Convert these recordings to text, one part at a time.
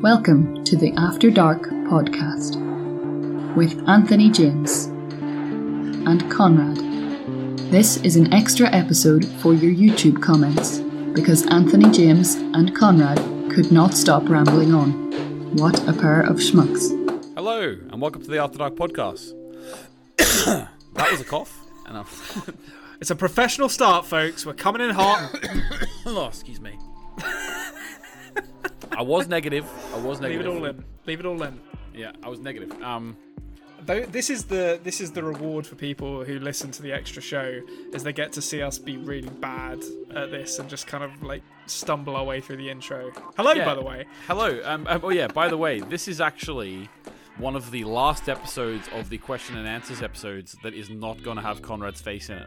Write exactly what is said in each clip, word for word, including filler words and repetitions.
Welcome to the After Dark Podcast with Anthony James and Konrad. This is an extra episode for your YouTube comments because Anthony James and Konrad could not stop rambling on. What a pair of schmucks. Hello and welcome to the After Dark Podcast. That was a cough. And I've it's a professional start, folks. We're coming in hot. Oh, excuse me. I was negative. I was negative. Leave it all in. Leave it all in. Yeah, I was negative. Um, this is the this is the reward for people who listen to the extra show, is they get to see us be really bad at this and just kind of like stumble our way through the intro. Hello, yeah. By the way. Hello. Um, oh yeah. By the way, this is actually one of the last episodes of the question and answers episodes that is not going to have Konrad's face in it.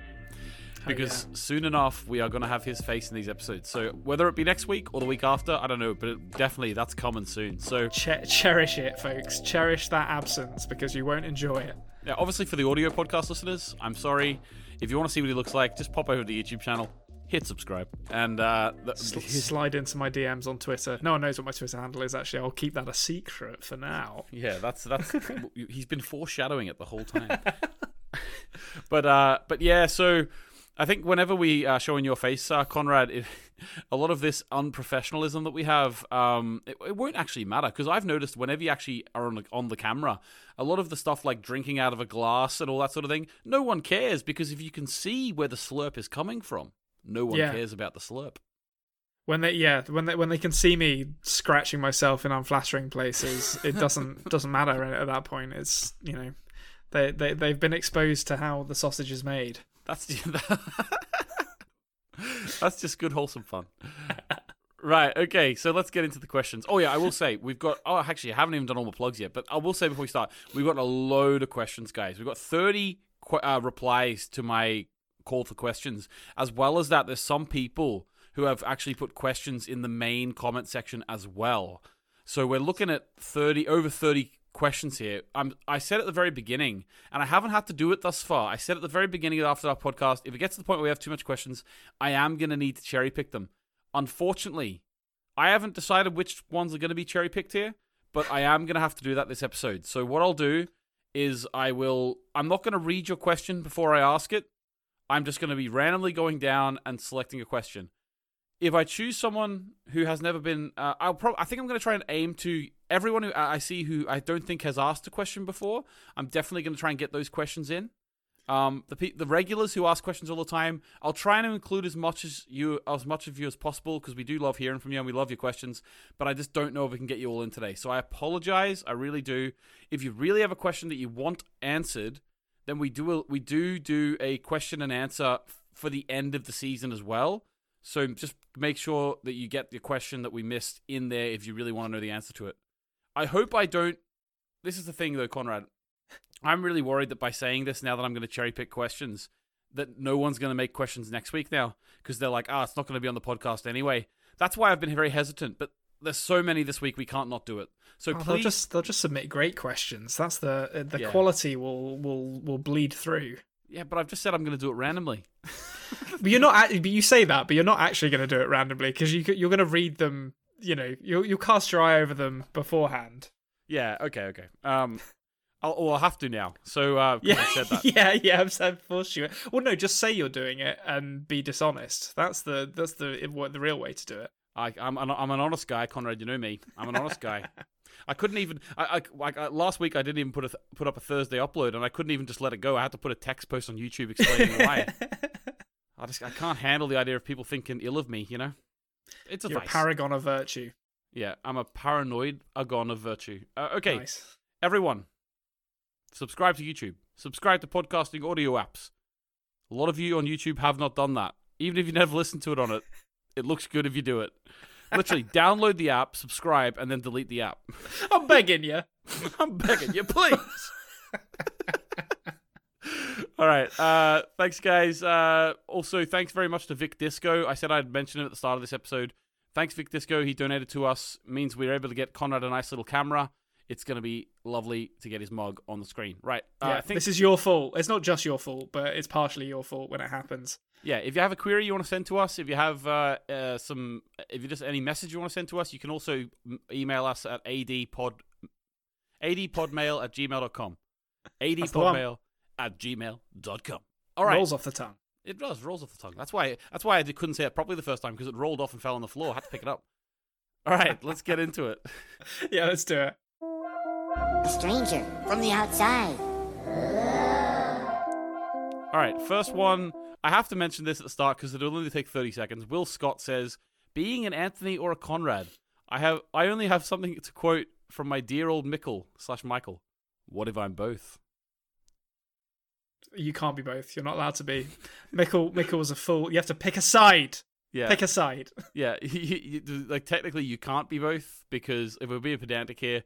Because oh, yeah. soon enough, we are going to have his face in these episodes. So whether it be next week or the week after, I don't know. But it, definitely, that's coming soon. So Cher- Cherish it, folks. Cherish that absence because you won't enjoy it. Yeah, obviously, for the audio podcast listeners, I'm sorry. If you want to see what he looks like, just pop over to the YouTube channel, hit subscribe, and uh, th- slide into my D Ms on Twitter. No one knows what my Twitter handle is, actually. I'll keep that a secret for now. Yeah, that's that's. He's been foreshadowing it the whole time. but uh, But yeah, so... I think whenever we are showing your face, uh, Konrad, it, a lot of this unprofessionalism that we have, um, it, it won't actually matter, because I've noticed whenever you actually are on the, on the camera, a lot of the stuff like drinking out of a glass and all that sort of thing, no one cares, because if you can see where the slurp is coming from, no one yeah. cares about the slurp. When they yeah, when they when they can see me scratching myself in unflattering places, it doesn't doesn't matter at that point. It's, you know, they they they've been exposed to how the sausage is made. That's that's just good, wholesome fun. Right, okay, so let's get into the questions. Oh, yeah, I will say, we've got... Oh, actually, I haven't even done all my plugs yet, but I will say before we start, we've got a load of questions, guys. We've got thirty uh, replies to my call for questions. As well as that, there's some people who have actually put questions in the main comment section as well. So we're looking at thirty, over thirty questions here. I'm, I said at the very beginning, and I haven't had to do it thus far. I said at the very beginning of After Our Podcast, if it gets to the point where we have too much questions, I am going to need to cherry pick them. Unfortunately, I haven't decided which ones are going to be cherry picked here, but I am going to have to do that this episode. So what I'll do is I will, I'm not going to read your question before I ask it. I'm just going to be randomly going down and selecting a question. If I choose someone who has never been, uh, I'll probably. I think I'm going to try and aim to everyone who I see who I don't think has asked a question before. I'm definitely going to try and get those questions in. Um, the pe- the regulars who ask questions all the time, I'll try and include as much as you as much of you as possible, because we do love hearing from you and we love your questions. But I just don't know if we can get you all in today, so I apologize. I really do. If you really have a question that you want answered, then we do a, we do do a question and answer f- for the end of the season as well. So just make sure that you get the question that we missed in there if you really want to know the answer to it. I hope I don't... This is the thing, though, Konrad. I'm really worried that by saying this, now that I'm going to cherry-pick questions, that no one's going to make questions next week now, because they're like, ah, it's not going to be on the podcast anyway. That's why I've been very hesitant, but there's so many this week, we can't not do it. So oh, please... They'll just, they'll just submit great questions. That's the... The yeah. quality will, will, will bleed through. Yeah, but I've just said I'm going to do it randomly. But you're not. But you say that, but you're not actually going to do it randomly, because you you're going to read them. You know, you'll you'll cast your eye over them beforehand. Yeah. Okay. Okay. Um, I'll or I'll have to now. So uh, yeah, I said that. yeah, yeah. I'm saying force you. Well, no, just say you're doing it and be dishonest. That's the that's the what the real way to do it. I I'm an, I'm an honest guy, Konrad. You know me. I'm an honest guy. I couldn't even. I, I, I last week I didn't even put a put up a Thursday upload, and I couldn't even just let it go. I had to put a text post on YouTube explaining why. I just I can't handle the idea of people thinking ill of me, you know? It's a You're vice. A paragon of virtue. Yeah, I'm a paranoid agon of virtue. Uh, okay, nice. Everyone, subscribe to YouTube. Subscribe to podcasting audio apps. A lot of you on YouTube have not done that. Even if you never listened to it on it, it looks good if you do it. Literally, download the app, subscribe, and then delete the app. I'm begging you. I'm begging you, please. All right. Uh, thanks, guys. Uh, also, thanks very much to Vic Disco. I said I'd mention him at the start of this episode. Thanks, Vic Disco. He donated to us. Means we were able to get Konrad a nice little camera. It's going to be lovely to get his mug on the screen. Right. Uh, yeah, I think this is your fault. It's not just your fault, but it's partially your fault when it happens. Yeah. If you have a query you want to send to us, if you have uh, uh, some, if you just any message you want to send to us, you can also email us at adpod, adpodmail at gmail dot com. adpodmail at gmail dot com. All right. Rolls off the tongue. It does. Rolls off the tongue. That's why, that's why I couldn't say it properly the first time, because it rolled off and fell on the floor. I had to pick it up. All right. Let's get into it. Yeah, let's do it. A stranger from the outside. All right, first one. I have to mention this at the start because it'll only take thirty seconds. Will Scott says, being an Anthony or a Konrad, I have I only have something to quote from my dear old Mickle slash Michael. What if I'm both? You can't be both. You're not allowed to be. Mickle, Mickle was a fool. You have to pick a side. Yeah. Pick a side. Yeah. You, you, like, technically, you can't be both, because if we're being pedantic here,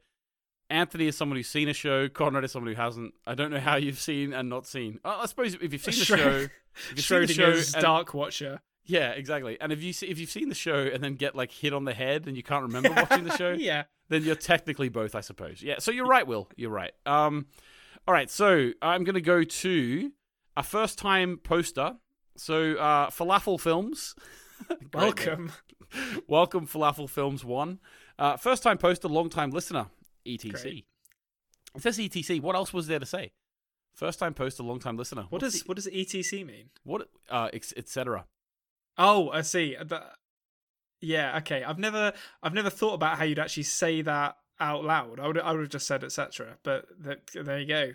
Anthony is someone who's seen a show. Konrad is someone who hasn't. I don't know how you've seen and not seen. I suppose if you've seen the show, if you've seen the show, and, Dark Watcher. Yeah, exactly. And if you see, if you've seen the show and then get like hit on the head and you can't remember watching the show, yeah, then you're technically both, I suppose. Yeah. So you're right, Will. You're right. Um, all right. So I'm gonna go to a first time poster. So uh, Falafel Films. Welcome, welcome, Falafel Films One. Uh, first time poster, long time listener. E T C. Great. It says E T C. What else was there to say? First time poster, long time listener. What What's does the, what does E T C mean? What uh et cetera. Oh, I see. The, yeah, okay. I've never I've never thought about how you'd actually say that out loud. I would I would have just said et cetera. But the, there you go.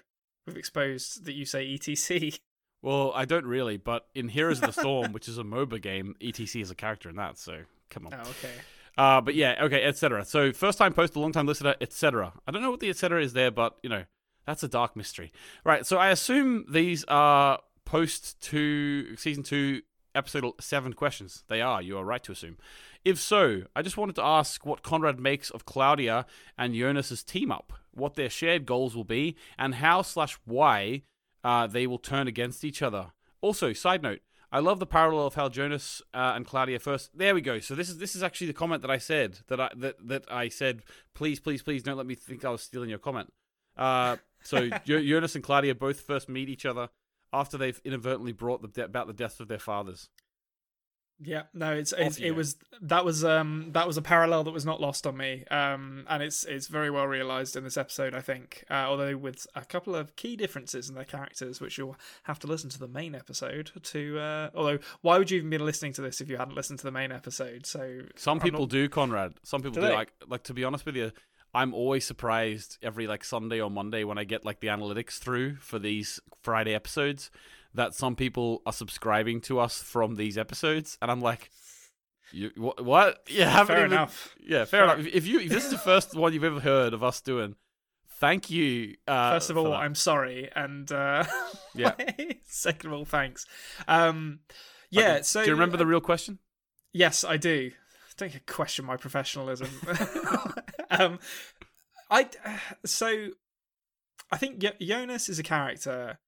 We've exposed that you say E T C. Well, I don't really, but in Heroes of the Storm, which is a MOBA game, E T C is a character in that. So come on. Oh, okay. Uh, but yeah, okay, et cetera. So first time poster, long time listener, et cetera. I don't know what the et cetera is there, but you know, that's a dark mystery. Right, so I assume these are post to season two, episode seven questions. They are, you are right to assume. If so, I just wanted to ask what Konrad makes of Claudia and Jonas' team up, what their shared goals will be, and how slash why uh, they will turn against each other. Also, side note, I love the parallel of how Jonas uh, and Claudia first. There we go. So this is this is actually the comment that I said that I that, that I said. Please, please, please don't let me think I was stealing your comment. Uh, so Jonas and Claudia both first meet each other after they've inadvertently brought the de- about the deaths of their fathers. Yeah, no, it's, it's it was that was um that was a parallel that was not lost on me. Um, and it's it's very well realized in this episode, I think. Uh, although with a couple of key differences in their characters, which you'll have to listen to the main episode to. Uh, although, why would you even be listening to this if you hadn't listened to the main episode? So some I'm people not... do, Konrad. Some people do, do. Like like to be honest with you, I'm always surprised every like Sunday or Monday when I get like the analytics through for these Friday episodes, that some people are subscribing to us from these episodes, and I'm like, you wh- what? Yeah, haven't fair even, enough. Yeah, fair, fair enough. If you, if this is the first one you've ever heard of us doing, thank you. Uh, first of all, that. I'm sorry, and uh, yeah. Second of all, thanks. Um, yeah. Okay. So, do you remember the real question? Yes, I do. Don't question my professionalism. um, I so I think y- Jonas is a character.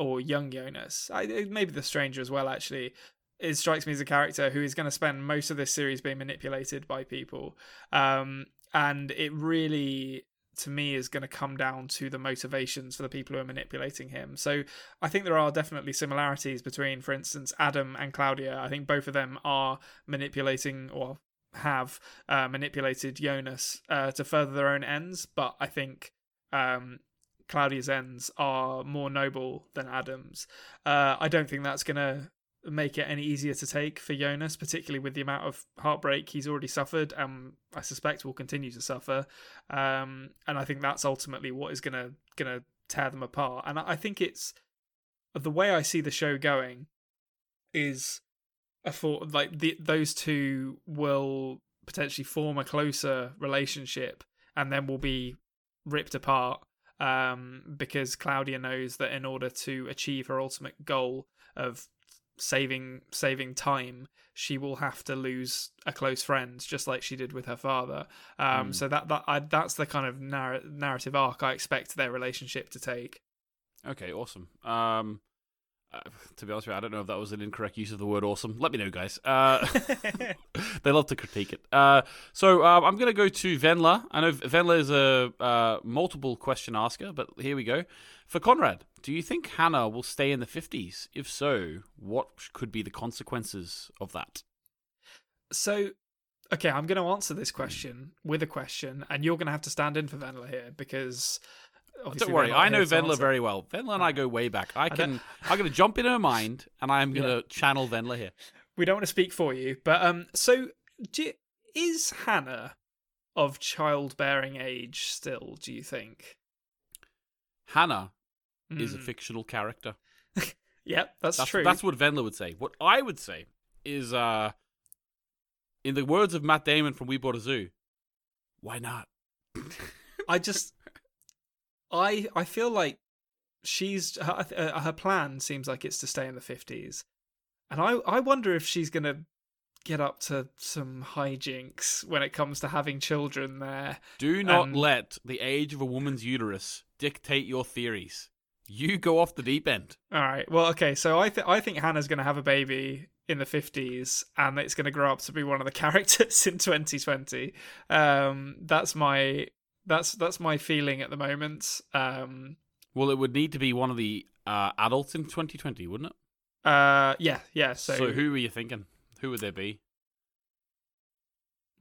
Or young Jonas, I, maybe the stranger as well. Actually, it strikes me as a character who is going to spend most of this series being manipulated by people, um, and it really, to me, is going to come down to the motivations for the people who are manipulating him. So I think there are definitely similarities between, for instance, Adam and Claudia. I think both of them are manipulating or have uh, manipulated Jonas uh, to further their own ends. But I think. Um, Claudia's ends are more noble than Adam's. Uh, I don't think that's going to make it any easier to take for Jonas, particularly with the amount of heartbreak he's already suffered and I suspect will continue to suffer. Um, and I think that's ultimately what is going to going to tear them apart. And I think it's the way I see the show going is a for like the, those two will potentially form a closer relationship and then will be ripped apart. Um, because Claudia knows that in order to achieve her ultimate goal of saving saving time, she will have to lose a close friend, just like she did with her father. Um, mm. So that that I, that's the kind of narr- narrative arc I expect their relationship to take. Okay, awesome. Um, Uh, to be honest with you, I don't know if that was an incorrect use of the word awesome. Let me know, guys. Uh, they love to critique it. Uh, so um, I'm going to go to Venla. I know Venla is a uh, multiple question asker, but here we go. For Konrad, do you think Hannah will stay in the fifties? If so, what could be the consequences of that? So, okay, I'm going to answer this question with a question, and you're going to have to stand in for Venla here because... Don't worry, I know Venla answer. very well. Venla and I go way back. I can, I I'm going to jump in her mind, and I'm going to yeah. channel Venla here. We don't want to speak for you, but um, so do, is Hannah of childbearing age still? Do you think Hannah mm. is a fictional character? Yep, that's, that's true. That's what Venla would say. What I would say is, uh, in the words of Matt Damon from We Bought a Zoo, why not? I just. I, I feel like she's her, her plan seems like it's to stay in the fifties. And I, I wonder if she's going to get up to some hijinks when it comes to having children there. Do not and... let the age of a woman's uterus dictate your theories. You go off the deep end. All right. Well, okay. So I, th- I think Hannah's going to have a baby in the fifties and it's going to grow up to be one of the characters in twenty twenty. Um, that's my... That's that's my feeling at the moment. Um, well, it would need to be one of the uh, adults in twenty twenty, wouldn't it? Uh, yeah, yeah. So, so who were you thinking? Who would there be?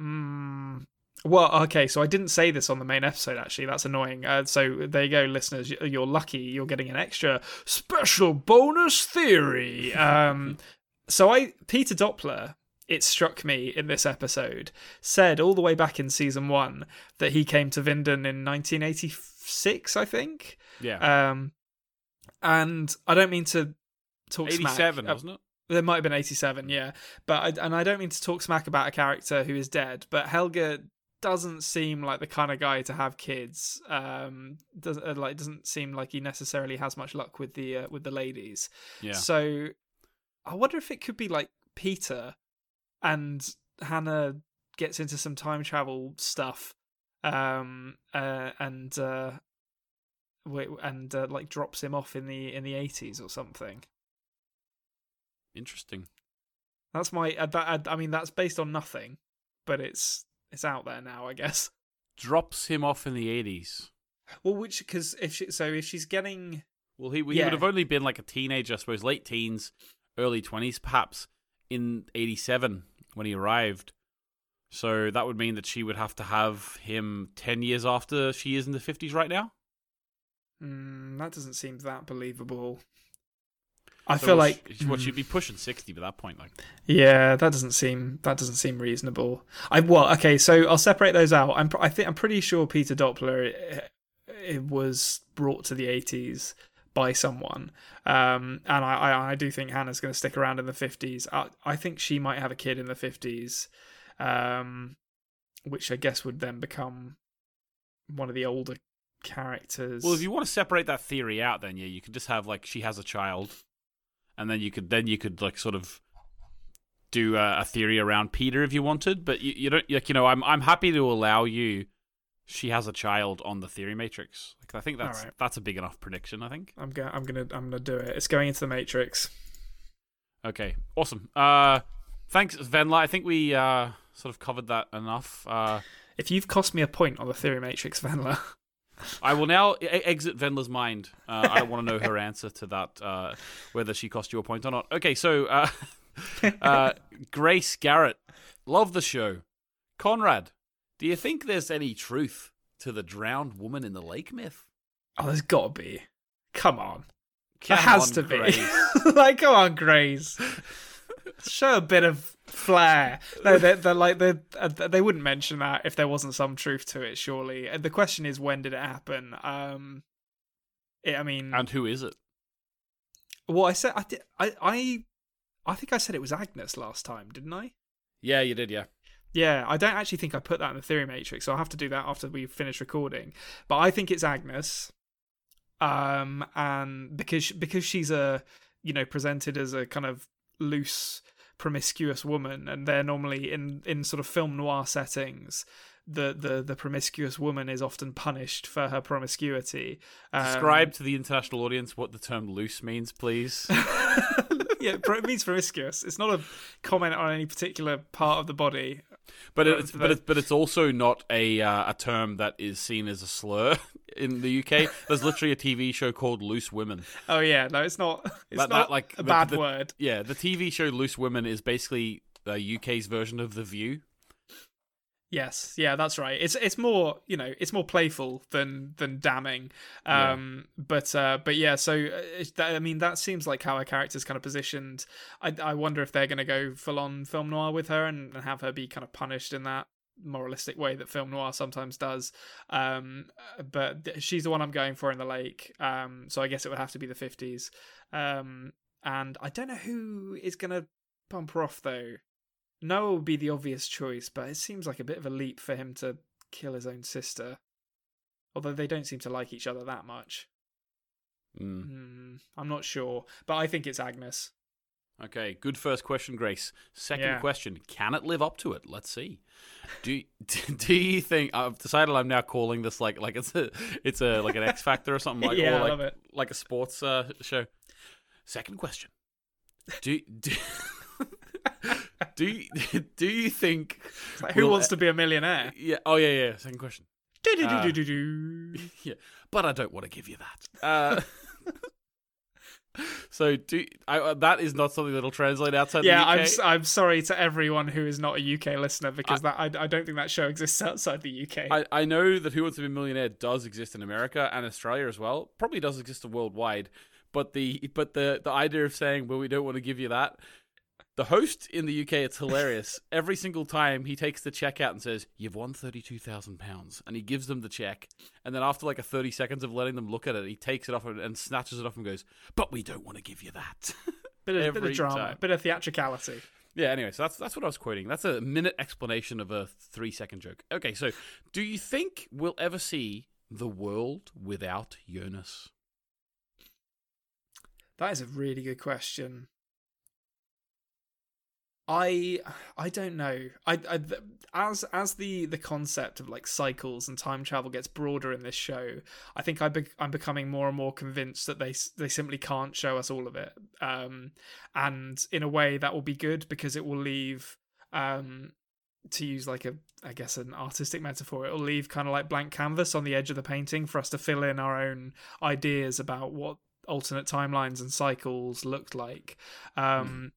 Mm, well, okay, so I didn't say this on the main episode, actually. That's annoying. Uh, so there you go, listeners. You're lucky. You're getting an extra special bonus theory. um, so I Peter Doppler... It struck me in this episode, said all the way back in season one that he came to Vinden in nineteen eighty-six, I think. Yeah. Um, and I don't mean to talk eighty-seven, smack. eighty-seven, wasn't it? There might have been eighty-seven, yeah. But I, and I don't mean to talk smack about a character who is dead, but Helga doesn't seem like the kind of guy to have kids. Um, doesn't like doesn't seem like he necessarily has much luck with the uh, with the ladies. Yeah. So I wonder if it could be like Peter. And Hannah gets into some time travel stuff, um, uh, and uh, wait, and uh, like drops him off in the in the eighties or something. Interesting. That's my. Uh, that, uh, I mean, that's based on nothing, but it's it's out there now, I guess. Drops him off in the eighties. Well, which because if she, so, if she's getting well, he, he yeah. would have only been like a teenager, I suppose, late teens, early twenties, perhaps. In eighty-seven when he arrived. So that would mean that she would have to have him ten years after she is in the fifties right now? Mm, that doesn't seem that believable. I so feel what like... She, what, she'd be pushing sixty by that point. Like, yeah, that doesn't seem that doesn't seem reasonable. I well, okay, so I'll separate those out. I'm I think I'm pretty sure Peter Doppler it, it was brought to the eighties by someone, um, and I, I, I do think Hannah's going to stick around in the fifties. I, I think she might have a kid in the fifties, um, which I guess would then become one of the older characters. Well, if you want to separate that theory out, then yeah, you could just have like she has a child, and then you could then you could like sort of do a, a theory around Peter if you wanted. But you, you don't like you know I'm I'm happy to allow you. She has a child on the theory matrix. Like, I think that's right. That's a big enough prediction. I think I'm going. I'm gonna. I'm gonna do it. It's going into the matrix. Okay. Awesome. Uh, thanks, Venla. I think we uh sort of covered that enough. Uh, if you've cost me a point on the theory matrix, Venla, I will now e- exit Venla's mind. Uh, I don't want to know her answer to that. Uh, whether she cost you a point or not. Okay. So, uh, uh, Grace Garrett, love the show. Konrad. Do you think there's any truth to the drowned woman in the lake myth? Oh, there's got to be. Come on. Come there has on, to Grace. Be. Like, come on, Grace. Show a bit of flair. No, they're, they're like, they're, they wouldn't mention that if there wasn't some truth to it, surely. And the question is, when did it happen? Um, it, I mean... And who is it? Well, I said... I, did, I, I, I think I said it was Agnes last time, didn't I? Yeah, you did, yeah. Yeah, I don't actually think I put that in the theory matrix, so I'll have to do that after we finish recording. But I think it's Agnes, um, and because because she's a you know presented as a kind of loose, promiscuous woman, and they're normally in, in sort of film noir settings. the the, the promiscuous woman is often punished for her promiscuity. Um, Describe to the international audience what the term loose means, please. Yeah, it means promiscuous. It's not a comment on any particular part of the body. But it's but it's, but it's also not a uh, a term that is seen as a slur in the U K. There's literally a T V show called Loose Women. Oh yeah, no, it's not. It's that, not that, like, a the, bad the, word. Yeah, the T V show Loose Women is basically the U K's version of The View. Yes, yeah, that's right. It's it's more, you know, it's more playful than than damning. Um, yeah. But uh, but yeah, so it, that, I mean, that seems like how her character's kind of positioned. I I wonder if they're going to go full on film noir with her and, and have her be kind of punished in that moralistic way that film noir sometimes does. Um, but th- she's the one I'm going for in the lake. Um, so I guess it would have to be the fifties. Um, and I don't know who is going to bump her off though. Noah would be the obvious choice, but it seems like a bit of a leap for him to kill his own sister. Although they don't seem to like each other that much. Mm. Mm, I'm not sure, but I think it's Agnes. Okay, good first question, Grace. Second yeah. question, can it live up to it? Let's see. Do do you think I've decided I'm now calling this like like it's a it's a like an X Factor or something like yeah, or like, I love it. Like a sports uh, show. Second question. Do do Do you, do you think... Like, who we'll, wants to be a millionaire? Yeah. Oh, yeah, yeah. Second question. Do, do, uh, do, do, do, do. Yeah. But I don't want to give you that. Uh, so do I, uh, that is not something that will translate outside yeah, the U K. Yeah, I'm, I'm sorry to everyone who is not a U K listener because I, that I, I don't think that show exists outside the U K. I, I know that Who Wants to Be a Millionaire does exist in America and Australia as well. Probably does exist worldwide. But the but the, the idea of saying, well, we don't want to give you that... The host in the U K, it's hilarious. Every single time he takes the check out and says, you've won thirty-two thousand pounds. And he gives them the check. And then after like a thirty seconds of letting them look at it, he takes it off and snatches it off and goes, but we don't want to give you that. Bit of, bit of drama, time. Bit of theatricality. Yeah, anyway, so that's that's what I was quoting. That's a minute explanation of a three-second joke. Okay, so do you think we'll ever see The World Without Jonas? That is a really good question. I I don't know. I, I as as the, the concept of like cycles and time travel gets broader in this show, I think I be, I'm becoming more and more convinced that they they simply can't show us all of it. Um, and in a way that will be good because it will leave um to use like a I guess an artistic metaphor, it will leave kind of like blank canvas on the edge of the painting for us to fill in our own ideas about what alternate timelines and cycles looked like. Um. Mm.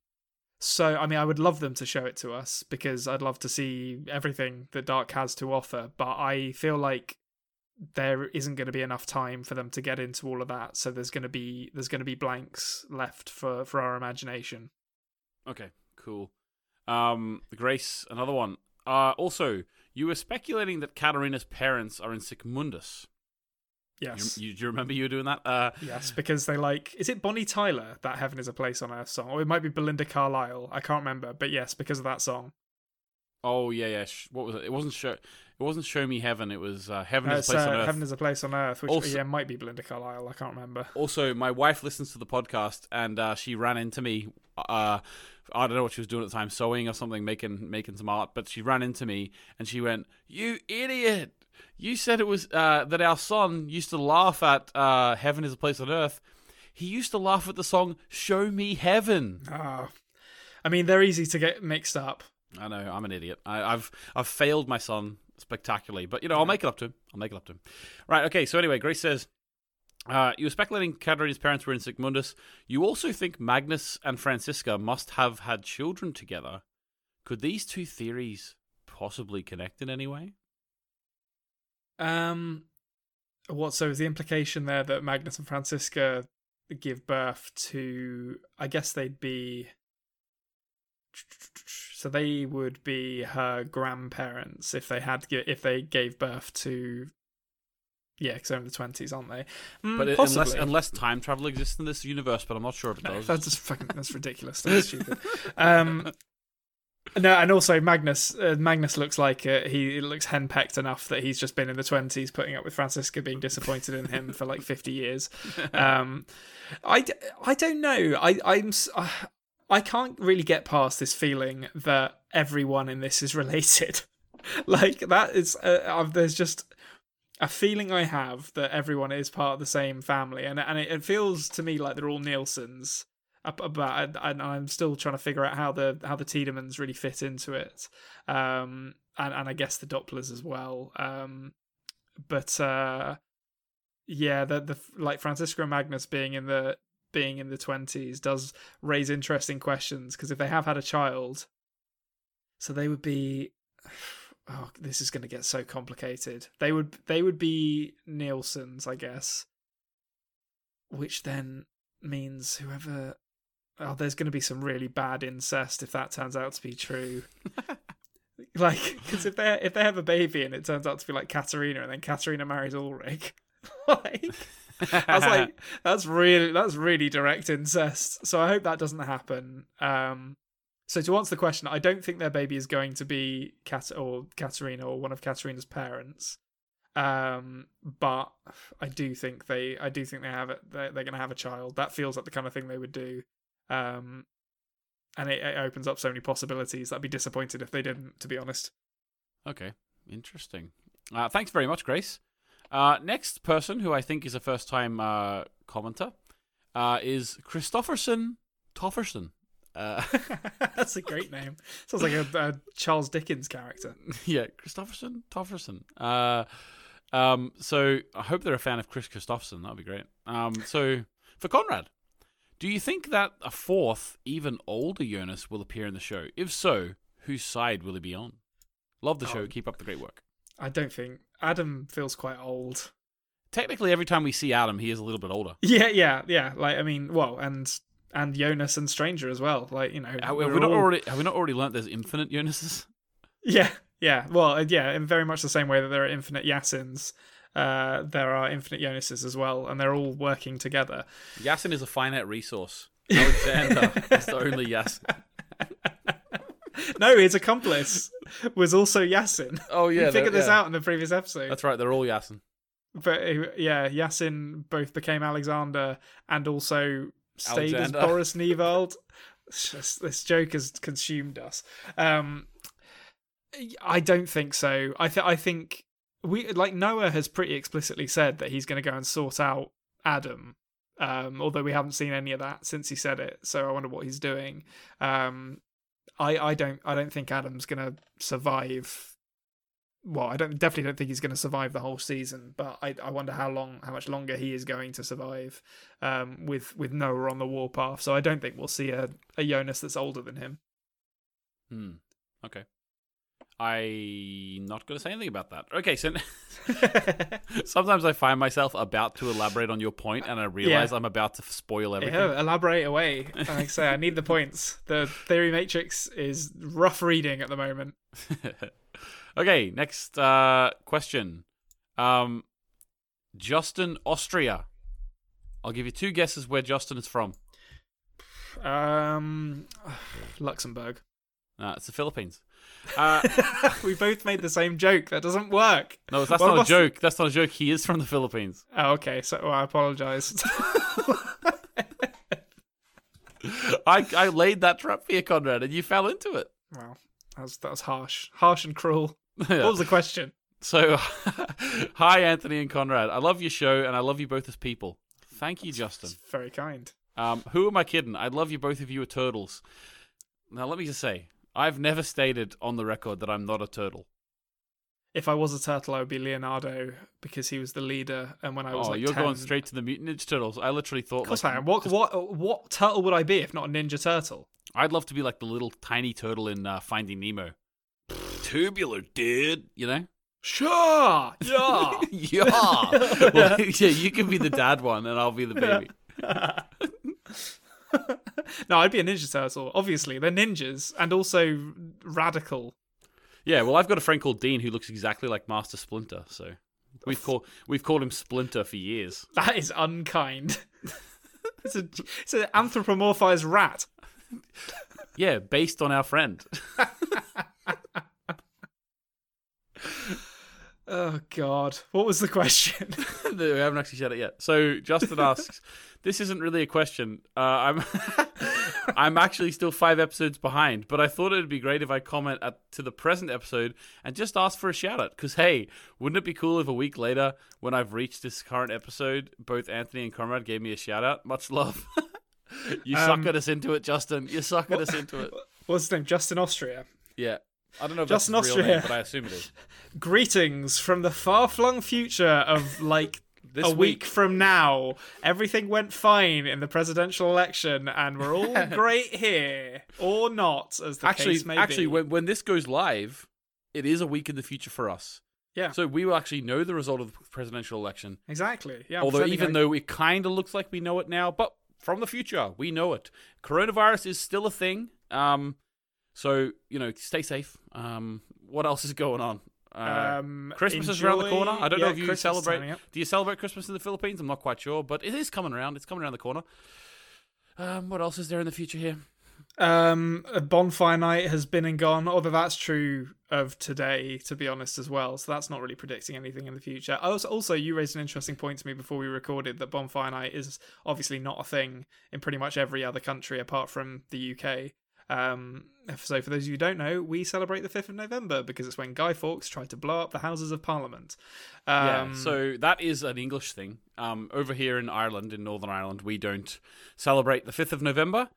So, I mean, I would love them to show it to us because I'd love to see everything that Dark has to offer, but I feel like there isn't going to be enough time for them to get into all of that. So there's going to be there's going to be blanks left for, for our imagination. Okay, cool. Um, Grace, another one. Uh, also, you were speculating that Katarina's parents are in Sic Mundus. Yes. You, you, do you remember you were doing that? Uh, yes, because they like... Is it Bonnie Tyler, that Heaven is a Place on Earth song? Or it might be Belinda Carlisle. I can't remember. But yes, because of that song. Oh, yeah, yeah. What was it? It wasn't Show, it wasn't show Me Heaven. It was uh, Heaven no, is a Place uh, on Earth. Heaven is a Place on Earth, which also, yeah, might be Belinda Carlisle. I can't remember. Also, my wife listens to the podcast, and uh, she ran into me. Uh, I don't know what she was doing at the time, sewing or something, making making some art. But she ran into me, and she went, "You idiot! You said it was uh, that our son used to laugh at uh, Heaven is a Place on Earth. He used to laugh at the song Show Me Heaven." Oh. I mean, they're easy to get mixed up. I know, I'm an idiot. I, I've I've failed my son spectacularly, but you know, I'll make it up to him. I'll make it up to him. Right, okay, so anyway, Grace says, uh, you were speculating Katarina's parents were in Sic Mundus. You also think Magnus and Francisca must have had children together. Could these two theories possibly connect in any way? Um, what, so is the implication there that Magnus and Francisca give birth to, I guess they'd be, so they would be her grandparents if they had, if they gave birth to, yeah, because they're in the twenties, aren't they? Mm, but it, unless, unless time travel exists in this universe, but I'm not sure if it no, does. That's just fucking, that's ridiculous. That's stupid. Um... No, and also Magnus. Uh, Magnus looks like uh, he looks henpecked enough that he's just been in the twenties, putting up with Francisca being disappointed in him for like fifty years. Um, I, I don't know. I I'm I can't really get past this feeling that everyone in this is related. Like, that is, uh, there's just a feeling I have that everyone is part of the same family, and and it, it feels to me like they're all Nielsen's. But I'm still trying to figure out how the how the Tiedemans really fit into it, um, and and I guess the Dopplers as well. Um, but uh, yeah, the the like Francisco and Magnus being in the being in the twenties does raise interesting questions, because if they have had a child, so they would be. Oh, this is going to get so complicated. They would they would be Nielsen's, I guess, which then means whoever. Oh, there's going to be some really bad incest if that turns out to be true. Like, because if they if they have a baby and it turns out to be like Katerina, and then Katerina marries Ulrich, like I was like, that's really that's really direct incest. So I hope that doesn't happen. Um, so to answer the question, I don't think their baby is going to be Kat or Katerina or one of Katerina's parents. Um, but I do think they, I do think they have it. They're, they're going to have a child. That feels like the kind of thing they would do. Um, and it, it opens up so many possibilities. I'd be disappointed if they didn't, to be honest. Okay, interesting. Uh, thanks very much, Grace. Uh, next person, who I think is a first-time uh, commenter, uh, is Christofferson Tofferson. Uh, that's a great name. Sounds like a, a Charles Dickens character. Yeah, Christofferson Tofferson. Uh, um, so I hope they're a fan of Chris Christofferson. That'd be great. Um, so for Konrad, do you think that a fourth, even older Jonas will appear in the show? If so, whose side will he be on? Love the show. Um, Keep up the great work. I don't think Adam feels quite old. Technically, every time we see Adam, he is a little bit older. Yeah, yeah, yeah. Like, I mean, well, and. And Jonas and Stranger as well, like, you know. Have we, not all... already, have we not already learnt there's infinite Jonases? Yeah, yeah. Well, yeah, in very much the same way that there are infinite Yasins, uh, there are infinite Jonases as well, and they're all working together. Yasin is a finite resource. Alexander is the only Yasin. No, his accomplice was also Yasin. Oh, yeah. We figured this yeah. out in the previous episode. That's right, they're all Yasin. But, yeah, Yasin both became Alexander and also... stayed Alexander. As Boris Nevald. Just, this joke has consumed us. Um, I don't think so. I th- I think we like Noah has pretty explicitly said that he's going to go and sort out Adam. Um, although we haven't seen any of that since he said it, so I wonder what he's doing. Um, I I don't I don't think Adam's going to survive. Well, I don't definitely don't think he's going to survive the whole season, but I, I wonder how long, how much longer he is going to survive um, with with Noah on the warpath. So I don't think we'll see a, a Jonas that's older than him. Hmm. Okay. I'm not going to say anything about that. Okay. So sometimes I find myself about to elaborate on your point, and I realize yeah. I'm about to spoil everything. Yeah, elaborate away. Like I say, I need the points. The theory matrix is rough reading at the moment. Okay, next uh, question. Um, Justin Austria. I'll give you two guesses where Justin is from. Um, Luxembourg. Uh, it's the Philippines. Uh, we both made the same joke. That doesn't work. No, that's well, not a joke. That's not a joke. He is from the Philippines. Oh, okay. So well, I apologize. I I laid that trap for you, Konrad, and you fell into it. Wow. That was, that was harsh. Harsh and cruel. Yeah. What was the question? So, hi, Anthony and Konrad. I love your show, and I love you both as people. Thank you, that's, Justin. That's very kind. Um, who am I kidding? I love you both of you are turtles. Now, let me just say, I've never stated on the record that I'm not a turtle. If I was a turtle, I would be Leonardo, because he was the leader, and when I was oh, like you're ten... going straight to the Mutant Ninja Turtles. I literally thought... Of course like, I am. What, just... what, what turtle would I be if not a Ninja Turtle? I'd love to be like the little tiny turtle in uh, Finding Nemo. Tubular, dude. You know? Sure. Yeah. yeah. Well, yeah. You can be the dad one and I'll be the baby. Yeah. No, I'd be a Ninja Turtle. Obviously, they're ninjas and also radical. Yeah, well, I've got a friend called Dean who looks exactly like Master Splinter. So we've, call- we've called him Splinter for years. That is unkind. It's a, it's an anthropomorphized rat. Yeah, based on our friend. Oh, God. What was the question? We haven't actually said it yet. So Justin asks, this isn't really a question. Uh, I'm I'm actually still five episodes behind, but I thought it'd be great if I comment at, to the present episode and just ask for a shout out. Because, hey, wouldn't it be cool if a week later, when I've reached this current episode, both Anthony and Konrad gave me a shout out? Much love. You um, suckered us into it, Justin. You suckered what, us into it. What's his name? Justin Austria. Yeah. I don't know if Justin that's his real name, but I assume it is. Greetings from the far-flung future of, like, this a week. week from now. Everything went fine in the presidential election, and we're all great here. Or not, as the actually, case may actually, be. Actually, when, when this goes live, it is a week in the future for us. Yeah. So we will actually know the result of the presidential election. Exactly. Yeah. Although, even I... though it kind of looks like we know it now, but from the future, we know it. Coronavirus is still a thing. Um... So, you know, stay safe. Um, what else is going on? Uh, um, Christmas enjoy, is around the corner. I don't yeah, know if you Christmas celebrate. Do you celebrate Christmas in the Philippines? I'm not quite sure, but it is coming around. It's coming around the corner. Um, what else is there in the future here? Um, a bonfire night has been and gone, although that's true of today, to be honest, as well. So that's not really predicting anything in the future. Also, also, you raised an interesting point to me before we recorded that bonfire night is obviously not a thing in pretty much every other country apart from the U K. Um, so for those of you who don't know, we celebrate the fifth of November because it's when Guy Fawkes tried to blow up the Houses of Parliament. Um, yeah, so that is an English thing. Um, over here in Ireland, in Northern Ireland, we don't celebrate the fifth of November.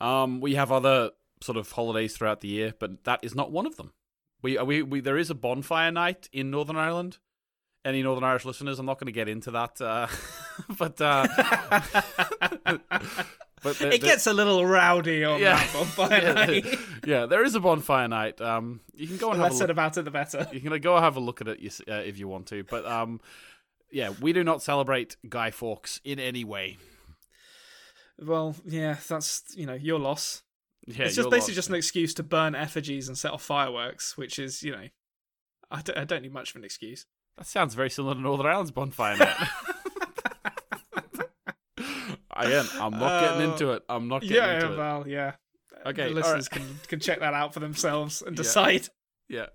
Um, we have other sort of holidays throughout the year, but that is not one of them. We, we, we there is a bonfire night in Northern Ireland. Any Northern Irish listeners, I'm not going to get into that, uh, but... Uh, But the, it the, gets a little rowdy on yeah. that bonfire yeah, night. Yeah, there is a bonfire night. Um, you can go and the have less a look. said about it, the better. You can go have a look at it uh, if you want to. But um, yeah, we do not celebrate Guy Fawkes in any way. Well, yeah, that's you know your loss. Yeah, it's just basically loss. just an excuse to burn effigies and set off fireworks, which is you know, I don't, I don't need much of an excuse. That sounds very similar to Northern Ireland's bonfire night. Again, I'm not getting uh, into it. I'm not getting yeah, into it. Yeah, well, yeah. Okay, the listeners right. can, can check that out for themselves and decide. Yeah.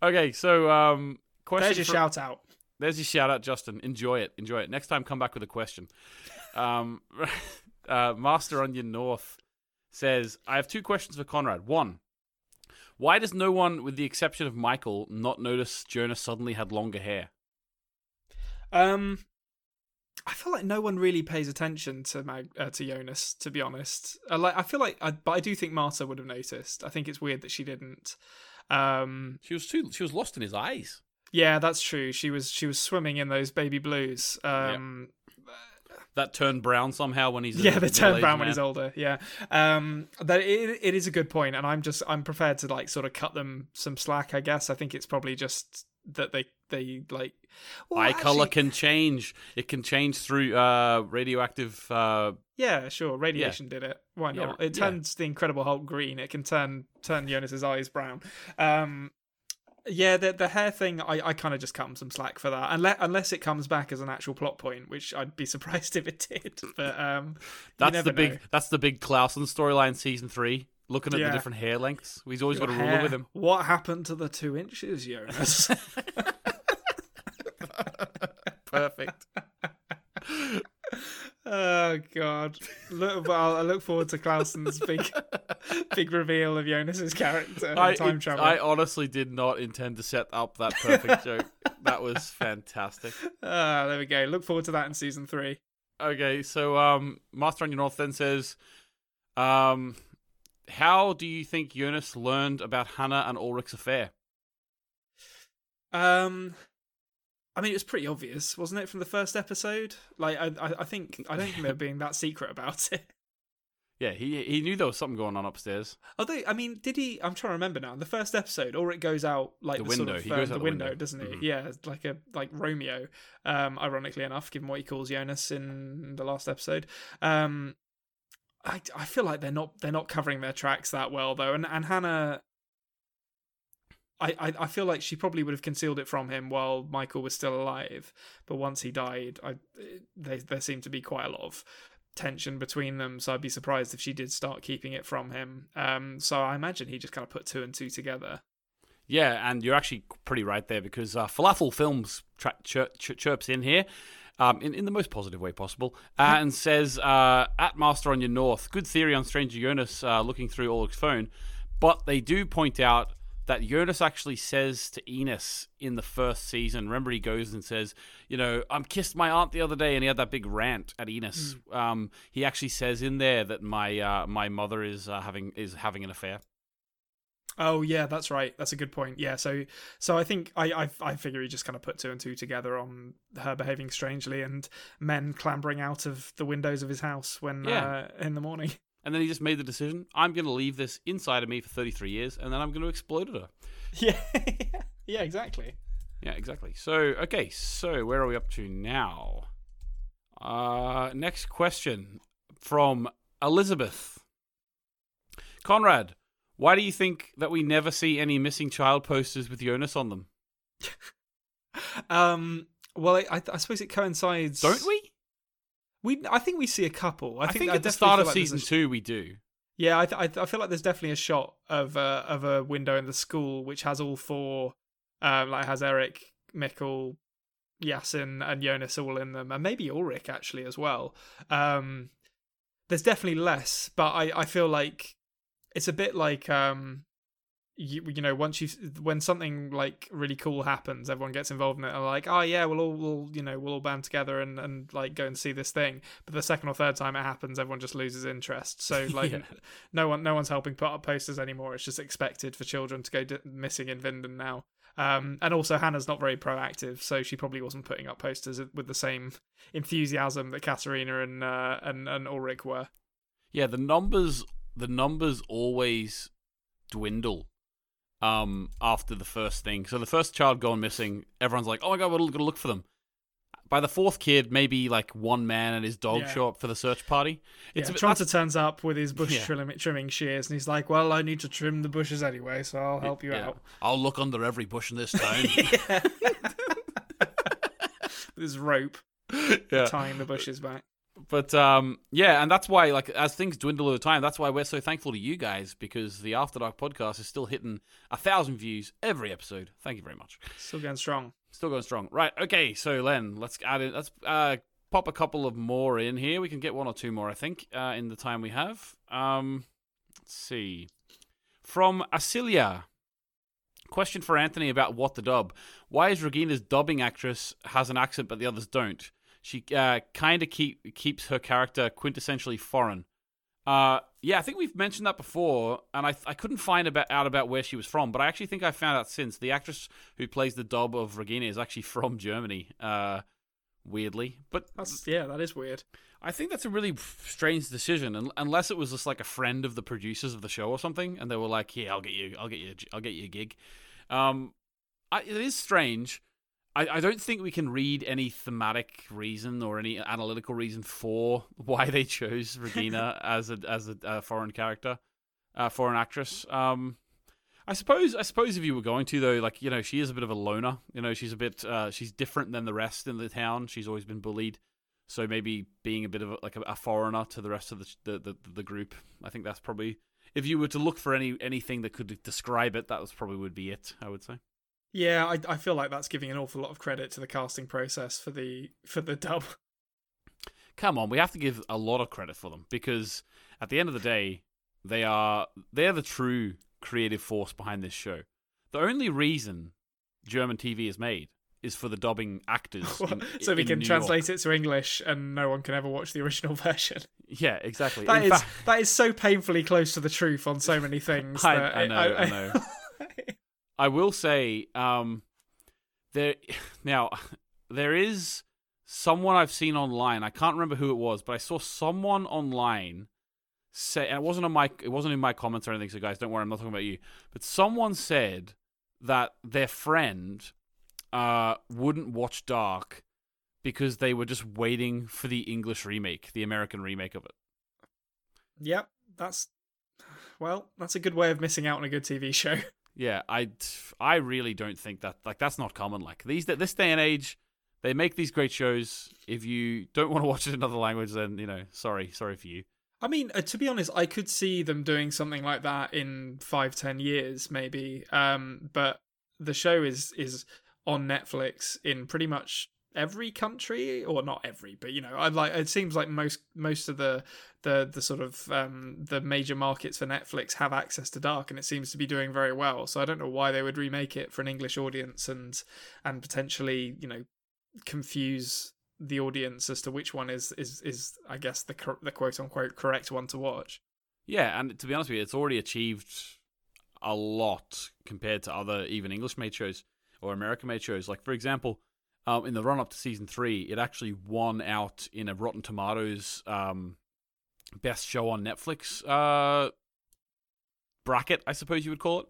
yeah. Okay, so um, question. There's your for, shout out. There's your shout out, Justin. Enjoy it. Enjoy it. Next time, come back with a question. Um, uh, Master Onion North says, I have two questions for Konrad. One, why does no one, with the exception of Michael, not notice Jonah suddenly had longer hair? Um... I feel like no one really pays attention to Mag- uh, to Jonas, to be honest. I, like, I feel like, I, but I do think Marta would have noticed. I think it's weird that she didn't. Um, she was too. She was lost in his eyes. Yeah, that's true. She was. She was swimming in those baby blues. Um, yeah. That turned brown somehow when he's yeah. A, they turned brown man. when he's older. Yeah. Um, that it, it is a good point, and I'm just I'm prepared to like sort of cut them some slack. I guess I think it's probably just that they. They like well, eye actually, color can change. It can change through uh, radioactive. Uh, yeah, sure. Radiation yeah. did it. Why not? Yeah, it turns yeah. the Incredible Hulk green. It can turn turn Jonas's eyes brown. Um, yeah, the the hair thing. I, I kind of just cut him some slack for that, unless unless it comes back as an actual plot point, which I'd be surprised if it did. But um, that's the know. big that's the big Clausen storyline season three. Looking at yeah. the different hair lengths, he's always Your got a ruler hair. with him. What happened to the two inches, Jonas? Perfect. Oh God! Look, well, I look forward to Clausen's big, big reveal of Jonas's character I, time travel. I honestly did not intend to set up that perfect joke. That was fantastic. Ah, uh, there we go. Look forward to that in season three. Okay, so um, Master on Your North then says, um, how do you think Jonas learned about Hannah and Ulrich's affair? Um. I mean, it was pretty obvious, wasn't it, from the first episode? Like, I, I think I don't think they're being that secret about it. Yeah, he he knew there was something going on upstairs. Although, I mean, did he? I'm trying to remember now. In the first episode, Ulrich goes out like the, the window. Sort of, he goes um, out the, the window, window, doesn't he? Mm-hmm. Yeah, like a like Romeo. Um, ironically enough, given what he calls Jonas in the last episode. Um, I I feel like they're not they're not covering their tracks that well though, and and Hannah. I, I feel like she probably would have concealed it from him while Michael was still alive. But once he died, I, they, there seemed to be quite a lot of tension between them. So I'd be surprised if she did start keeping it from him. Um, so I imagine he just kind of put two and two together. Yeah, and you're actually pretty right there because uh, Falafel Films tra- chir- chir- chirps in here. um, in, in the most positive way possible, uh, and says, uh, at Master on your North, good theory on Stranger Jonas uh, looking through Orlok's phone, but they do point out that Jonas actually says to Enos in the first season, remember he goes and says, you know, I'm kissed my aunt the other day, and he had that big rant at Enos. Mm. Um, he actually says in there that my uh, my mother is uh, having is having an affair. Oh yeah, that's right. That's a good point. Yeah, so so I think I I, I figure he just kind of put two and two together on her behaving strangely and men clambering out of the windows of his house when yeah. uh, in the morning. And then he just made the decision, I'm going to leave this inside of me for thirty-three years, and then I'm going to explode at her. Yeah, yeah, exactly. Yeah, exactly. So, okay, so where are we up to now? Uh, next question from Elizabeth. Konrad, why do you think that we never see any missing child posters with Jonas on them? um. Well, I, I, I suppose it coincides... Don't we? We, I think we see a couple. I, I think, think at the start of like season sh- two we do. Yeah, I, th- I, th- I feel like there's definitely a shot of uh, of a window in the school which has all four, um, like has Eric, Mikkel, Yasin, and Jonas all in them, and maybe Ulrich actually as well. Um, there's definitely less, but I, I feel like it's a bit like um, you you know once you when something like really cool happens, everyone gets involved in it and like, oh yeah, we'll all we'll you know we'll all band together and and like go and see this thing, but the second or third time it happens, everyone just loses interest, so like yeah. no one no one's helping put up posters anymore. It's just expected for children to go d- missing in Vinden now. Um and also Hannah's not very proactive, so she probably wasn't putting up posters with the same enthusiasm that Katarina and uh, and and Ulrich were. Yeah, the numbers the numbers always dwindle Um, after the first thing. So the first child gone missing, everyone's like, oh my god, we're going to look for them. By the fourth kid, maybe like one man and his dog yeah. show up for the search party. It's yeah, Tronta turns up with his bush yeah. trimming, trimming shears, and he's like, well, I need to trim the bushes anyway, so I'll help you yeah. out. I'll look under every bush in this town. With his rope, yeah. tying the bushes back. But um, yeah, and that's why, like, as things dwindle over time, that's why we're so thankful to you guys, because the After Dark podcast is still hitting a thousand views every episode. Thank you very much. Still going strong. Still going strong. Right. Okay. So Len, let's add in. Let's uh, pop a couple of more in here. We can get one or two more, I think, uh, in the time we have. Um, let's see. From Asilia. Question for Anthony about What the Dub. Why is Regina's dubbing actress has an accent but the others don't? She uh, kind of keep, keeps her character quintessentially foreign. Uh, yeah, I think we've mentioned that before, and I I couldn't find about, out about where she was from, but I actually think I found out since. The actress who plays the dub of Regina is actually from Germany, uh, weirdly. But that's, yeah, that is weird. I think that's a really strange decision, un- unless it was just like a friend of the producers of the show or something, and they were like, "Yeah, I'll get you, I'll get you, I'll get you a gig." Um, I, it is strange. I, I don't think we can read any thematic reason or any analytical reason for why they chose Regina as a as a, a foreign character, uh, foreign actress. Um, I suppose I suppose if you were going to though, like you know, she is a bit of a loner. You know, she's a bit uh, she's different than the rest in the town. She's always been bullied, so maybe being a bit of a, like a, a foreigner to the rest of the, the the the group. I think that's probably if you were to look for any anything that could describe it, that was probably would be it. I would say. Yeah, I I feel like that's giving an awful lot of credit to the casting process for the for the dub. Come on, we have to give a lot of credit for them, because at the end of the day, they are they're the true creative force behind this show. The only reason German T V is made is for the dubbing actors. in, so we in can New translate York. It to English, and no one can ever watch the original version. Yeah, exactly. That in is fact- that is so painfully close to the truth on so many things. I, that I know, I, I know. I will say, um, there now there is someone I've seen online. I can't remember who it was, but I saw someone online say, and it wasn't on my, it wasn't in my comments or anything. So guys, don't worry, I'm not talking about you. But someone said that their friend uh, wouldn't watch Dark because they were just waiting for the English remake, the American remake of it. Yep, that's well, that's a good way of missing out on a good T V show. Yeah, I, I really don't think that like that's not common. Like these this day and age, they make these great shows. If you don't want to watch it in another language, then you know, sorry, sorry for you. I mean, uh, to be honest, I could see them doing something like that in five, ten years, maybe. Um, but the show is is on Netflix in pretty much every country, or not every, but you know, I like it seems like most most of the the the sort of um the major markets for Netflix have access to Dark, and it seems to be doing very well, so I don't know why they would remake it for an English audience and and potentially, you know, confuse the audience as to which one is is is I guess the the quote unquote correct one to watch. Yeah, and to be honest with you, it's already achieved a lot compared to other even English made shows or American made shows. Like, for example, Um, in the run-up to season three, it actually won out in a Rotten Tomatoes um, best show on Netflix uh, bracket, I suppose you would call it,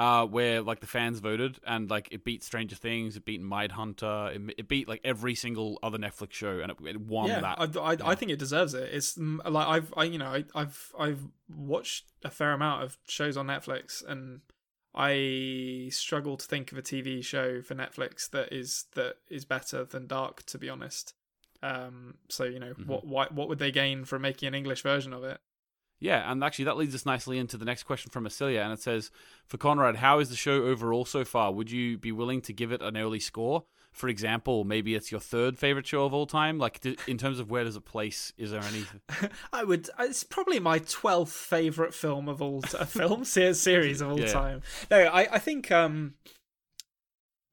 uh, where like the fans voted, and like it beat Stranger Things, it beat Mindhunter, it, it beat like every single other Netflix show, and it, it won yeah, that. I, I, yeah, I think it deserves it. It's like I've, I, you know, I, I've, I've watched a fair amount of shows on Netflix, and I struggle to think of a T V show for Netflix that is that is better than Dark, to be honest. Um, so, you know, mm-hmm. what why, what would they gain from making an English version of it? Yeah, and actually that leads us nicely into the next question from Acilia, and it says, for Konrad, how is the show overall so far? Would you be willing to give it an early score? For example, maybe it's your third favorite show of all time. Like, in terms of where does it place? Is there any? I would. It's probably my twelfth favorite film of all t- film series of all yeah. time. No, I, I think um,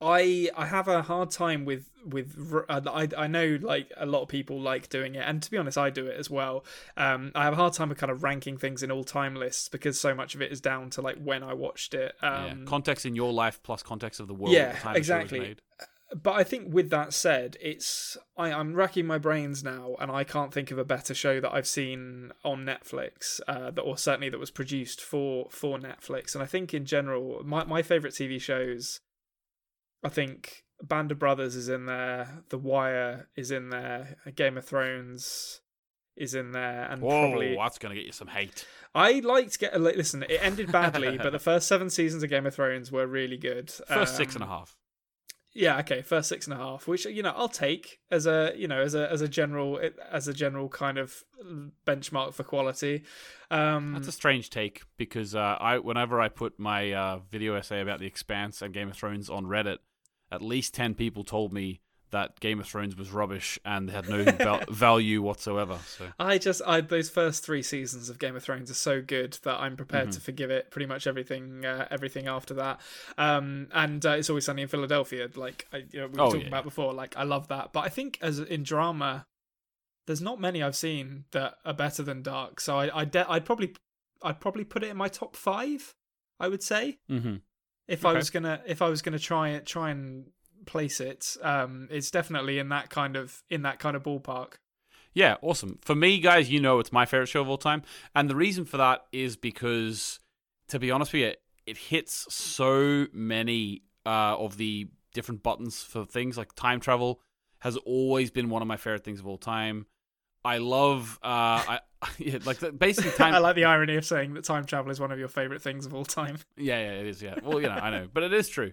I I have a hard time with with. Uh, I I know like a lot of people like doing it, and to be honest, I do it as well. Um, I have a hard time with kind of ranking things in all time lists because so much of it is down to like when I watched it. Um, yeah. Context in your life plus context of the world. Yeah, at the time exactly. It was made. But I think with that said, it's I, I'm racking my brains now, and I can't think of a better show that I've seen on Netflix, uh, that, or certainly that was produced for for Netflix. And I think in general, my, my favourite T V shows, I think Band of Brothers is in there, The Wire is in there, Game of Thrones is in there, and Whoa, probably that's going to get you some hate. I liked get listen. It ended badly, but the first seven seasons of Game of Thrones were really good. First um, six and a half. Yeah, okay, first six and a half, which, you know, I'll take as a, you know, as a as a general as a general kind of benchmark for quality. Um, That's a strange take because uh, I whenever I put my uh, video essay about The Expanse and Game of Thrones on Reddit, at least ten people told me that Game of Thrones was rubbish and had no val- value whatsoever. So. I just, I those first three seasons of Game of Thrones are so good that I'm prepared mm-hmm. to forgive it pretty much everything, uh, everything after that. Um, and uh, It's Always Sunny in Philadelphia, like I, you know, we were oh, talking yeah. about before. Like I love that, but I think as in drama, there's not many I've seen that are better than Dark. So I, I de- I'd probably, I'd probably put it in my top five. I would say mm-hmm. if okay. I was gonna, if I was gonna try it, try and. place it um it's definitely in that kind of in that kind of ballpark. Yeah, awesome. For me, guys, you know, it's my favorite show of all time, and the reason for that is because, to be honest with you, it hits so many uh of the different buttons for things. Like time travel has always been one of my favorite things of all time. I love uh I yeah, like the, basically time I like the irony of saying that time travel is one of your favorite things of all time. Yeah, yeah, it is. Yeah, well, you know, I know, but it is true.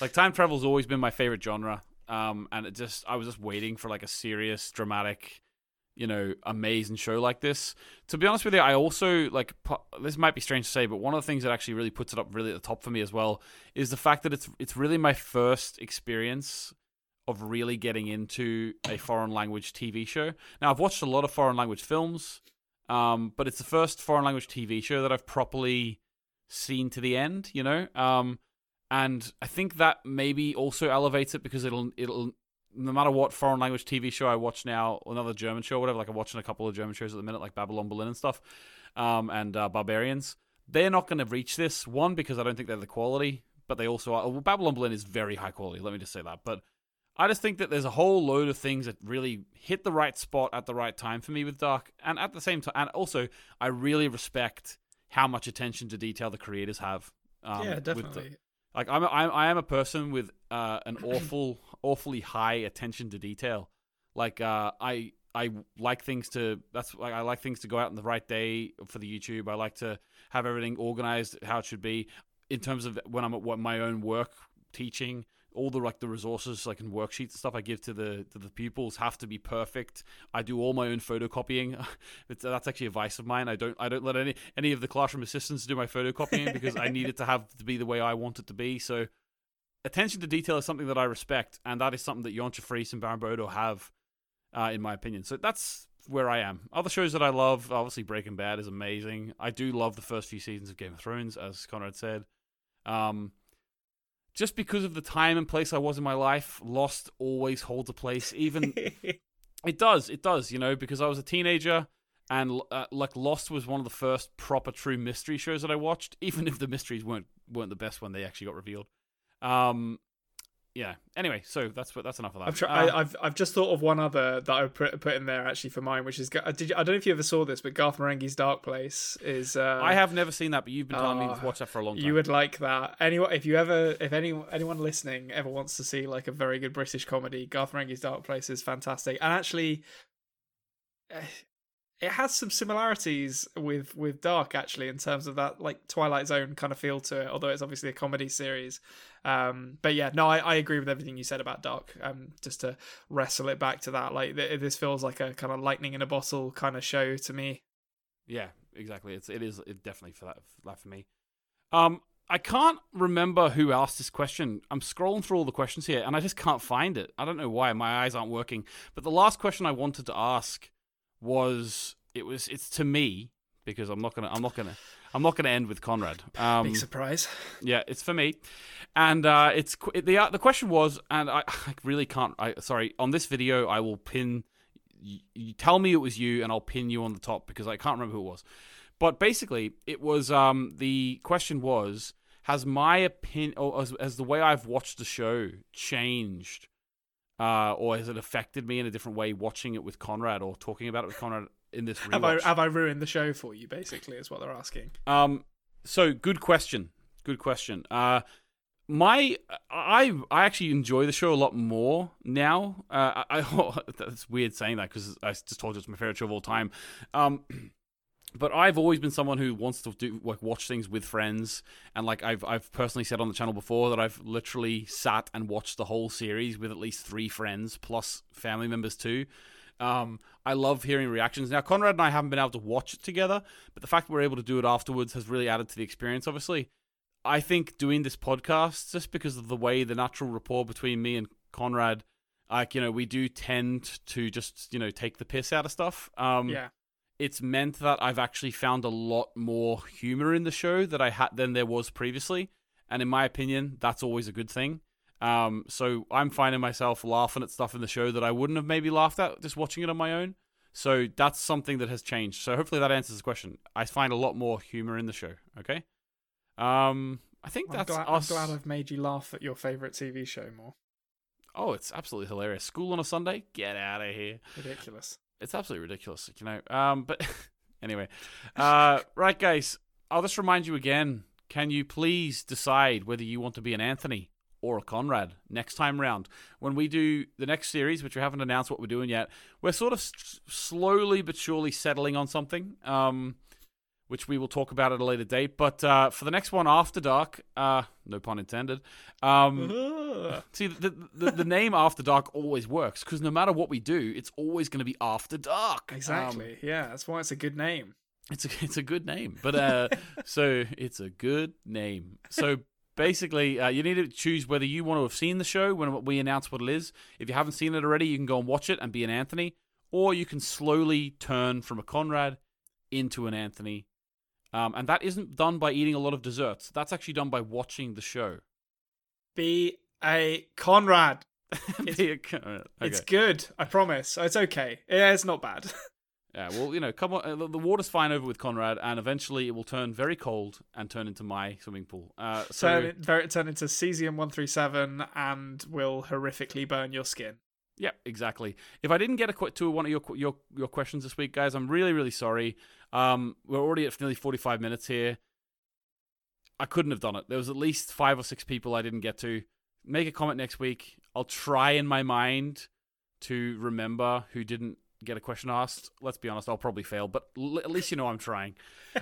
Like time travel's always been my favorite genre, um, and it just I was just waiting for like a serious, dramatic, you know, amazing show like this. To be honest with you, I also like this might be strange to say, but one of the things that actually really puts it up really at the top for me as well is the fact that it's it's really my first experience of really getting into a foreign language T V show. Now, I've watched a lot of foreign language films, um, but it's the first foreign language T V show that I've properly seen to the end. You know. Um, And I think that maybe also elevates it because it'll it'll no matter what foreign language T V show I watch now, another German show or whatever, like I'm watching a couple of German shows at the minute, like Babylon Berlin and stuff, um, and uh, Barbarians, they're not going to reach this. One, because I don't think they're the quality, but they also are. Well, Babylon Berlin is very high quality, let me just say that. But I just think that there's a whole load of things that really hit the right spot at the right time for me with Dark. And at the same time, and also, I really respect how much attention to detail the creators have. Um, yeah, definitely. With the, Like I'm, I'm, I am a person with uh, an awful, awfully high attention to detail. Like uh, I, I like things to. That's like I like things to go out on the right day for the YouTube. I like to have everything organized how it should be in terms of when I'm at what my own work, teaching, all the like the resources like in worksheets and stuff I give to the to the pupils have to be perfect. I do all my own photocopying. It's, that's actually a vice of mine. I don't I don't let any any of the classroom assistants do my photocopying because I need it to have to be the way I want it to be. So attention to detail is something that I respect, and that is something that Yoncha Fries and Barbodo have, uh, in my opinion. So that's where I am. Other shows that I love, obviously Breaking Bad is amazing. I do love the first few seasons of Game of Thrones, as Konrad said. Um, just because of the time and place I was in my life, Lost always holds a place. Even it does, it does, you know, because I was a teenager, and uh, like Lost was one of the first proper true mystery shows that I watched, even if the mysteries weren't weren't the best when they actually got revealed. Um, yeah. Anyway, so that's what that's enough of that. I've, tr- uh, I, I've I've just thought of one other that I put put in there actually for mine, which is did you, I don't know if you ever saw this, but Garth Marenghi's Dark Place is. Uh, I have never seen that, but you've been telling uh, me to watch that for a long time. You would like that. Anyone, if you ever, if any anyone listening ever wants to see like a very good British comedy, Garth Marenghi's Dark Place is fantastic, and actually. Uh, It has some similarities with, with Dark, actually, in terms of that like Twilight Zone kind of feel to it, although it's obviously a comedy series. Um, but yeah, no, I, I agree with everything you said about Dark. Um, just to wrestle it back to that, like th- this feels like a kind of lightning in a bottle kind of show to me. Yeah, exactly. It's it is it definitely for that, for that for me. Um, I can't remember who asked this question. I'm scrolling through all the questions here, and I just can't find it. I don't know why. My eyes aren't working. But the last question I wanted to ask. Was it was it's to me because I'm not gonna I'm not gonna I'm not gonna end with Konrad. Um, Big surprise. Yeah, it's for me, and uh, it's the uh, the question was, and I, I really can't. I sorry on this video I will pin. You, you tell me it was you, and I'll pin you on the top because I can't remember who it was. But basically, it was um, the question was: has my opinion, or has, has the way I've watched the show changed? Uh, or has it affected me in a different way watching it with Konrad or talking about it with Konrad in this rewatch? Have I, have I ruined the show for you, basically, is what they're asking. Um, so, good question. Good question. Uh, my, I I actually enjoy the show a lot more now. Uh, I, I that's weird saying that because I just told you it's my favorite show of all time. Um, but I've always been someone who wants to do like watch things with friends, and like I've I've personally said on the channel before that I've literally sat and watched the whole series with at least three friends plus family members too. Um, I love hearing reactions. Now Konrad and I haven't been able to watch it together, but the fact that we're able to do it afterwards has really added to the experience. Obviously, I think doing this podcast just because of the way the natural rapport between me and Konrad, like you know, we do tend to just you know take the piss out of stuff. Um, yeah. It's meant that I've actually found a lot more humor in the show that I had than there was previously, and in my opinion, that's always a good thing. Um, so I'm finding myself laughing at stuff in the show that I wouldn't have maybe laughed at just watching it on my own. So that's something that has changed. So hopefully that answers the question. I find a lot more humor in the show. Okay. Um, I think I'm that's. Glad, us. I'm glad I've made you laugh at your favorite T V show more. Oh, it's absolutely hilarious. School on a Sunday? Get out of here. Ridiculous. It's absolutely ridiculous, you know. Um, but anyway, uh, right, guys, I'll just remind you again. Can you please decide whether you want to be an Anthony or a Konrad next time round? When we do the next series, which we haven't announced what we're doing yet, we're sort of s- slowly but surely settling on something, um, which we will talk about at a later date. But uh, for the next one, After Dark, uh, no pun intended. Um, See, the, the the name After Dark always works because no matter what we do, it's always going to be After Dark. Exactly. Um, yeah, that's why it's a good name. It's a it's a good name, but uh, so it's a good name. So basically, uh, you need to choose whether you want to have seen the show when we announce what it is. If you haven't seen it already, you can go and watch it and be an Anthony, or you can slowly turn from a Konrad into an Anthony, um, and that isn't done by eating a lot of desserts. That's actually done by watching the show. Be a Konrad. It's, a Konrad. Okay. It's good. I promise. It's okay. Yeah, it's not bad. Yeah. Well, you know, come on. The water's fine over with Konrad, and eventually it will turn very cold and turn into my swimming pool. Uh, so turn, it, very, turn into cesium one thirty-seven, and will horrifically burn your skin. Yep, yeah, exactly. If I didn't get a quick to one of your your your questions this week, guys, I'm really really sorry. Um, we're already at nearly forty-five minutes here. I couldn't have done it. There was at least five or six people I didn't get to. Make a comment next week. I'll try in my mind to remember who didn't get a question asked. Let's be honest, I'll probably fail, but l- at least you know I'm trying.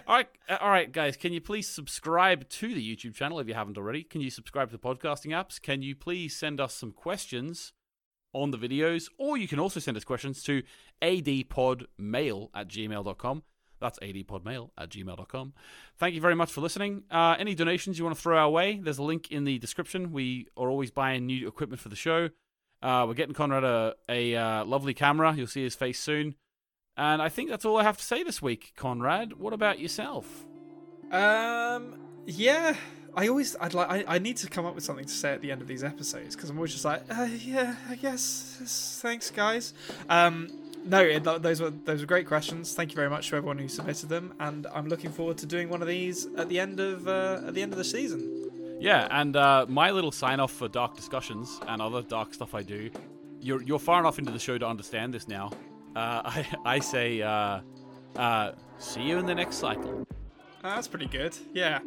All right, all right, guys, can you please subscribe to the YouTube channel if you haven't already? Can you subscribe to the podcasting apps? Can you please send us some questions on the videos? Or you can also send us questions to adpodmail at gmail dot com. That's adpodmail at gmail dot com. Thank you very much for listening. Uh, any donations you want to throw our way, there's a link in the description. We are always buying new equipment for the show. Uh, we're getting Konrad a, a uh, lovely camera. You'll see his face soon. And I think that's all I have to say this week, Konrad. What about yourself? Um, yeah. I always, I'd like, I, I need to come up with something to say at the end of these episodes, because I'm always just like, uh, yeah, I guess, thanks, guys. Um, no, those were those were great questions. Thank you very much to everyone who submitted them, and I'm looking forward to doing one of these at the end of uh, at the end of the season. Yeah, and uh, my little sign off for dark discussions and other dark stuff I do. You're you're far enough into the show to understand this now. Uh, I I say, uh, uh, see you in the next cycle. Uh, that's pretty good. Yeah.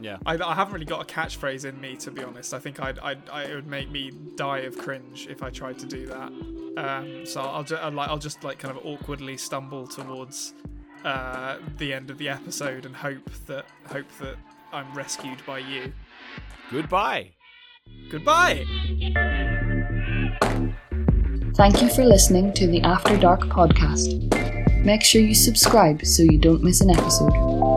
Yeah, I, I haven't really got a catchphrase in me, to be honest. I think I'd, I'd, I it would make me die of cringe if I tried to do that. Um, so I'll just, like, I'll just like kind of awkwardly stumble towards uh, the end of the episode and hope that, hope that I'm rescued by you. Goodbye. Goodbye. Thank you for listening to the After Dark podcast. Make sure you subscribe so you don't miss an episode.